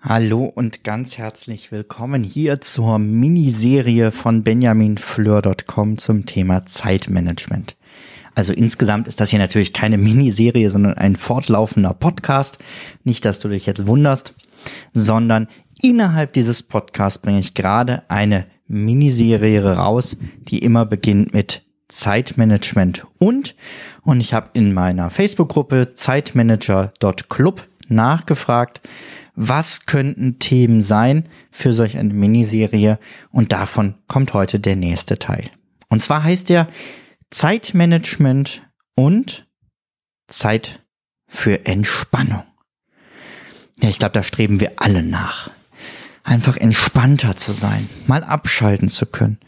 Hallo und ganz herzlich willkommen hier zur Miniserie von benjaminfleur.com zum Thema Zeitmanagement. Also insgesamt ist das hier natürlich keine Miniserie, sondern ein fortlaufender Podcast. Nicht, dass du dich jetzt wunderst, sondern innerhalb dieses Podcasts bringe ich gerade eine Miniserie raus, die immer beginnt mit Zeitmanagement. Und ich habe in meiner Facebook-Gruppe zeitmanager.club nachgefragt, was könnten Themen sein für solch eine Miniserie? Und davon kommt heute der nächste Teil. Und zwar heißt der Zeitmanagement und Zeit für Entspannung. Ja, ich glaube, da streben wir alle nach. Einfach entspannter zu sein, mal abschalten zu können.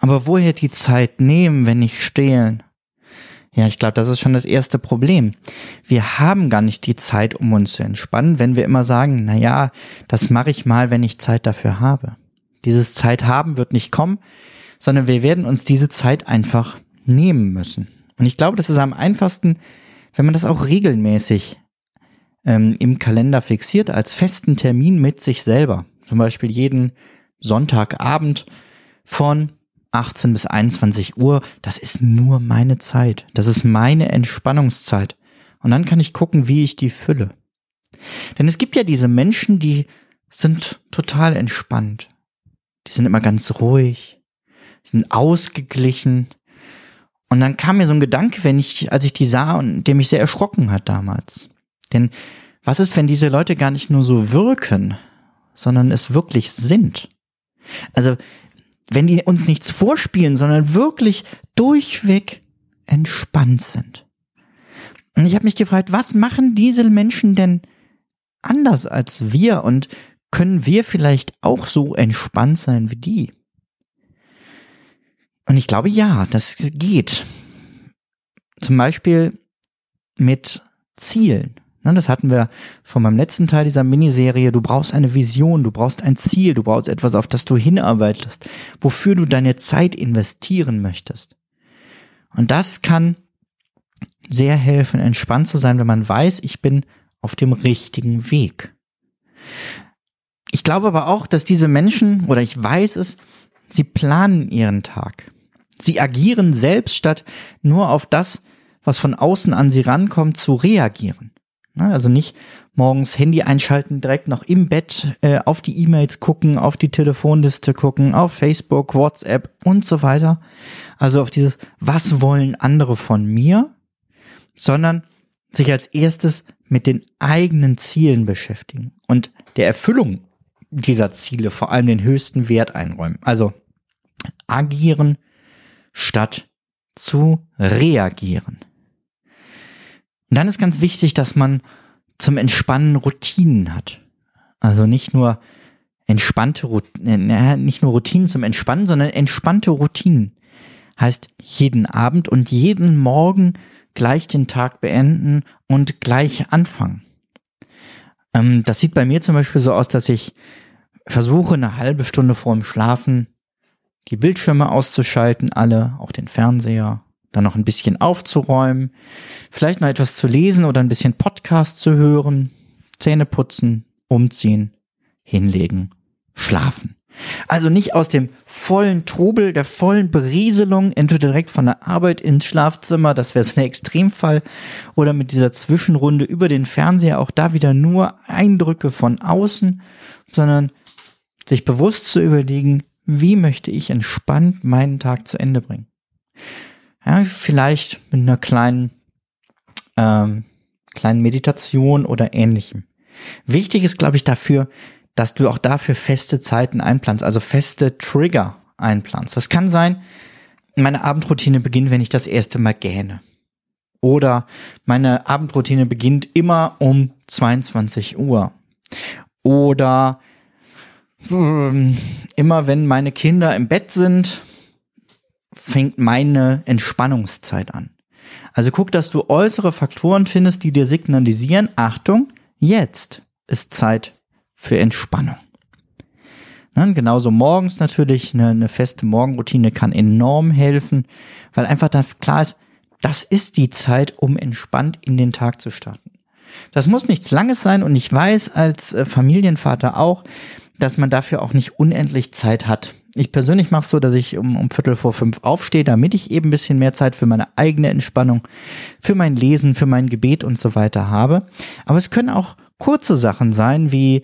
Aber woher die Zeit nehmen, wenn nicht stehlen? Ja, ich glaube, das ist schon das erste Problem. Wir haben gar nicht die Zeit, um uns zu entspannen, wenn wir immer sagen, naja, das mache ich mal, wenn ich Zeit dafür habe. Dieses Zeit haben wird nicht kommen, sondern wir werden uns diese Zeit einfach nehmen müssen. Und ich glaube, das ist am einfachsten, wenn man das auch regelmäßig im Kalender fixiert, als festen Termin mit sich selber. Zum Beispiel jeden Sonntagabend von 18 bis 21 Uhr. Das ist nur meine Zeit. Das ist meine Entspannungszeit. Und dann kann ich gucken, wie ich die fülle. Denn es gibt ja diese Menschen, die sind total entspannt. Die sind immer ganz ruhig, sind ausgeglichen. Und dann kam mir so ein Gedanke, als ich die sah, und der mich sehr erschrocken hat damals. Denn was ist, wenn diese Leute gar nicht nur so wirken, sondern es wirklich sind? Also wenn die uns nichts vorspielen, sondern wirklich durchweg entspannt sind. Und ich habe mich gefragt, was machen diese Menschen denn anders als wir? Und können wir vielleicht auch so entspannt sein wie die? Und ich glaube, ja, das geht. Zum Beispiel mit Zielen. Das hatten wir schon beim letzten Teil dieser Miniserie. Du brauchst eine Vision, du brauchst ein Ziel, du brauchst etwas, auf das du hinarbeitest, wofür du deine Zeit investieren möchtest. Und das kann sehr helfen, entspannt zu sein, wenn man weiß, ich bin auf dem richtigen Weg. Ich glaube aber auch, dass diese Menschen, oder ich weiß es, sie planen ihren Tag. Sie agieren selbst, statt nur auf das, was von außen an sie rankommt, zu reagieren. Also nicht morgens Handy einschalten, direkt noch im Bett auf die E-Mails gucken, auf die Telefonliste gucken, auf Facebook, WhatsApp und so weiter. Also auf dieses, was wollen andere von mir? Sondern sich als erstes mit den eigenen Zielen beschäftigen und der Erfüllung dieser Ziele vor allem den höchsten Wert einräumen. Also agieren statt zu reagieren. Und dann ist ganz wichtig, dass man zum Entspannen Routinen hat. Also nicht nur Routinen zum Entspannen, sondern entspannte Routinen. Heißt, jeden Abend und jeden Morgen gleich den Tag beenden und gleich anfangen. Das sieht bei mir zum Beispiel so aus, dass ich versuche, eine halbe Stunde vor dem Schlafen die Bildschirme auszuschalten, alle, auch den Fernseher, dann noch ein bisschen aufzuräumen, vielleicht noch etwas zu lesen oder ein bisschen Podcast zu hören, Zähne putzen, umziehen, hinlegen, schlafen. Also nicht aus dem vollen Trubel, der vollen Berieselung, entweder direkt von der Arbeit ins Schlafzimmer, das wäre so ein Extremfall, oder mit dieser Zwischenrunde über den Fernseher, auch da wieder nur Eindrücke von außen, sondern sich bewusst zu überlegen, wie möchte ich entspannt meinen Tag zu Ende bringen. Ja, vielleicht mit einer kleinen Meditation oder ähnlichem. Wichtig ist, glaube ich, dafür, dass du auch dafür feste Zeiten einplanst, also feste Trigger einplanst. Das kann sein, meine Abendroutine beginnt, wenn ich das erste Mal gähne. Oder meine Abendroutine beginnt immer um 22 Uhr. Oder immer wenn meine Kinder im Bett sind, fängt meine Entspannungszeit an. Also guck, dass du äußere Faktoren findest, die dir signalisieren, Achtung, jetzt ist Zeit für Entspannung. Genauso morgens natürlich, eine feste Morgenroutine kann enorm helfen, weil einfach da klar ist, das ist die Zeit, um entspannt in den Tag zu starten. Das muss nichts Langes sein und ich weiß als Familienvater auch, dass man dafür auch nicht unendlich Zeit hat. Ich persönlich mache es so, dass ich um 4:45 aufstehe, damit ich eben ein bisschen mehr Zeit für meine eigene Entspannung, für mein Lesen, für mein Gebet und so weiter habe. Aber es können auch kurze Sachen sein, wie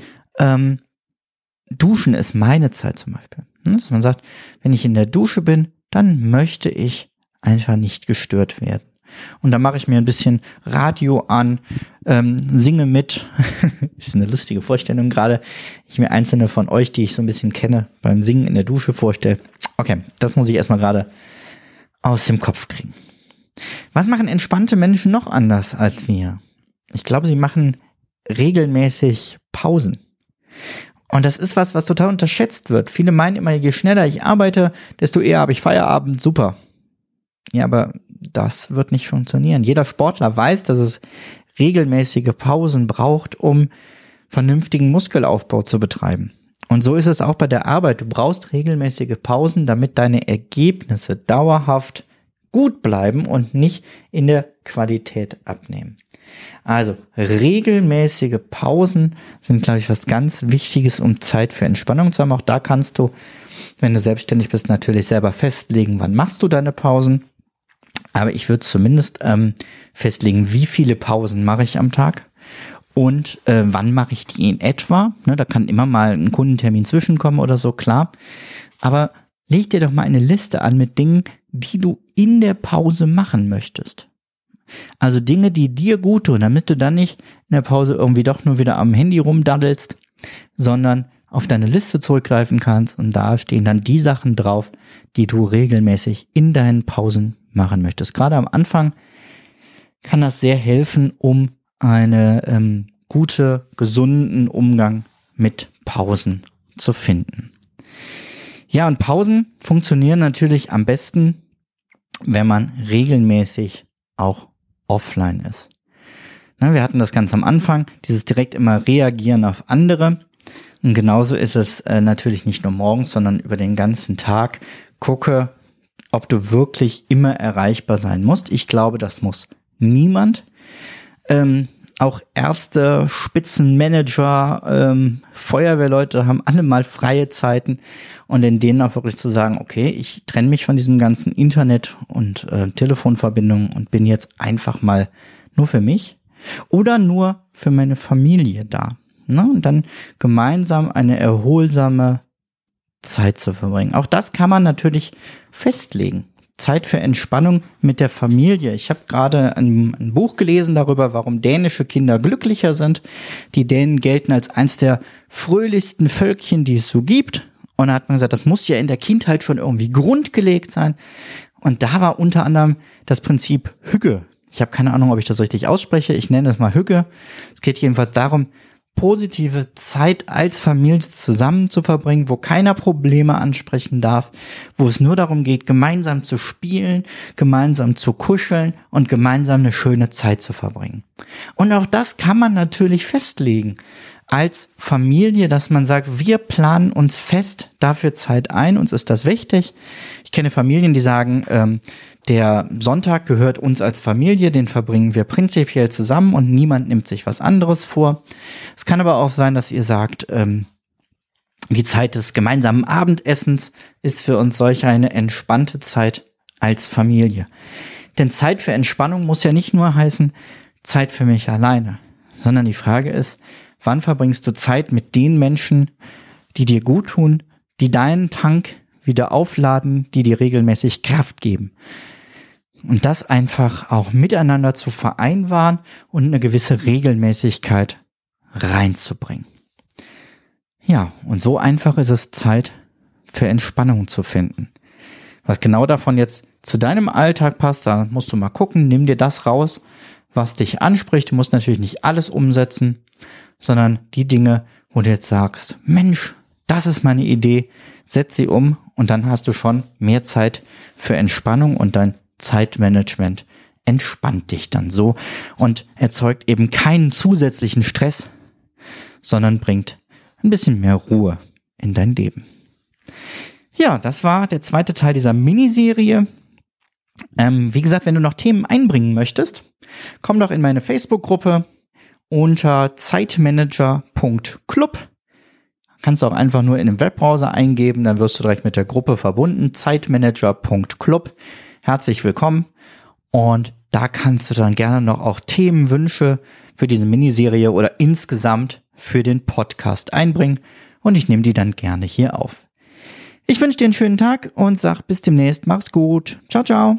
Duschen ist meine Zeit zum Beispiel. Dass man sagt, wenn ich in der Dusche bin, dann möchte ich einfach nicht gestört werden. Und dann mache ich mir ein bisschen Radio an, singe mit. Ist eine lustige Vorstellung gerade. Ich mir einzelne von euch, die ich so ein bisschen kenne, beim Singen in der Dusche vorstelle. Okay, das muss ich erstmal gerade aus dem Kopf kriegen. Was machen entspannte Menschen noch anders als wir? Ich glaube, sie machen regelmäßig Pausen. Und das ist was total unterschätzt wird. Viele meinen immer, je schneller ich arbeite, desto eher habe ich Feierabend, super. Ja, aber das wird nicht funktionieren. Jeder Sportler weiß, dass es regelmäßige Pausen braucht, um vernünftigen Muskelaufbau zu betreiben. Und so ist es auch bei der Arbeit. Du brauchst regelmäßige Pausen, damit deine Ergebnisse dauerhaft gut bleiben und nicht in der Qualität abnehmen. Also regelmäßige Pausen sind, glaube ich, was ganz Wichtiges, um Zeit für Entspannung zu haben. Auch da kannst du, wenn du selbstständig bist, natürlich selber festlegen, wann machst du deine Pausen. Aber ich würde zumindest festlegen, wie viele Pausen mache ich am Tag und wann mache ich die in etwa. Ne, da kann immer mal ein Kundentermin zwischenkommen oder so, klar. Aber leg dir doch mal eine Liste an mit Dingen, die du in der Pause machen möchtest. Also Dinge, die dir gut tun, damit du dann nicht in der Pause irgendwie doch nur wieder am Handy rumdaddelst, sondern auf deine Liste zurückgreifen kannst und da stehen dann die Sachen drauf, die du regelmäßig in deinen Pausen machen möchtest. Gerade am Anfang kann das sehr helfen, um einen guten, gesunden Umgang mit Pausen zu finden. Ja, und Pausen funktionieren natürlich am besten, wenn man regelmäßig auch offline ist. Na, wir hatten das ganz am Anfang, dieses direkt immer reagieren auf andere. Und genauso ist es natürlich nicht nur morgens, sondern über den ganzen Tag. Gucke, ob du wirklich immer erreichbar sein musst. Ich glaube, das muss niemand. Auch Ärzte, Spitzenmanager, Feuerwehrleute haben alle mal freie Zeiten. Und in denen auch wirklich zu sagen, okay, ich trenne mich von diesem ganzen Internet und Telefonverbindungen und bin jetzt einfach mal nur für mich oder nur für meine Familie da. Ne? Und dann gemeinsam eine erholsame Zeit zu verbringen. Auch das kann man natürlich festlegen. Zeit für Entspannung mit der Familie. Ich habe gerade ein Buch gelesen darüber, warum dänische Kinder glücklicher sind. Die Dänen gelten als eins der fröhlichsten Völkchen, die es so gibt. Und da hat man gesagt, das muss ja in der Kindheit schon irgendwie grundgelegt sein. Und da war unter anderem das Prinzip Hygge. Ich habe keine Ahnung, ob ich das richtig ausspreche. Ich nenne das mal Hygge. Es geht jedenfalls darum, positive Zeit als Familie zusammen zu verbringen, wo keiner Probleme ansprechen darf, wo es nur darum geht, gemeinsam zu spielen, gemeinsam zu kuscheln und gemeinsam eine schöne Zeit zu verbringen. Und auch das kann man natürlich festlegen als Familie, dass man sagt, wir planen uns fest dafür Zeit ein, uns ist das wichtig. Ich kenne Familien, die sagen, der Sonntag gehört uns als Familie, den verbringen wir prinzipiell zusammen und niemand nimmt sich was anderes vor. Es kann aber auch sein, dass ihr sagt, die Zeit des gemeinsamen Abendessens ist für uns solch eine entspannte Zeit als Familie. Denn Zeit für Entspannung muss ja nicht nur heißen, Zeit für mich alleine, sondern die Frage ist, wann verbringst du Zeit mit den Menschen, die dir gut tun, die deinen Tank wieder aufladen, die dir regelmäßig Kraft geben. Und das einfach auch miteinander zu vereinbaren und eine gewisse Regelmäßigkeit reinzubringen. Ja, und so einfach ist es, Zeit für Entspannung zu finden. Was genau davon jetzt zu deinem Alltag passt, da musst du mal gucken, nimm dir das raus, was dich anspricht. Du musst natürlich nicht alles umsetzen, sondern die Dinge, wo du jetzt sagst, Mensch, das ist meine Idee, setz sie um und dann hast du schon mehr Zeit für Entspannung und dein Zeitmanagement entspannt dich dann so und erzeugt eben keinen zusätzlichen Stress, sondern bringt ein bisschen mehr Ruhe in dein Leben. Ja, das war der zweite Teil dieser Miniserie. Wie gesagt, wenn du noch Themen einbringen möchtest, komm doch in meine Facebook-Gruppe unter zeitmanager.club. Kannst du auch einfach nur in den Webbrowser eingeben, dann wirst du direkt mit der Gruppe verbunden, zeitmanager.club. Herzlich willkommen und da kannst du dann gerne noch auch Themenwünsche für diese Miniserie oder insgesamt für den Podcast einbringen und ich nehme die dann gerne hier auf. Ich wünsche dir einen schönen Tag und sag bis demnächst, mach's gut, ciao, ciao.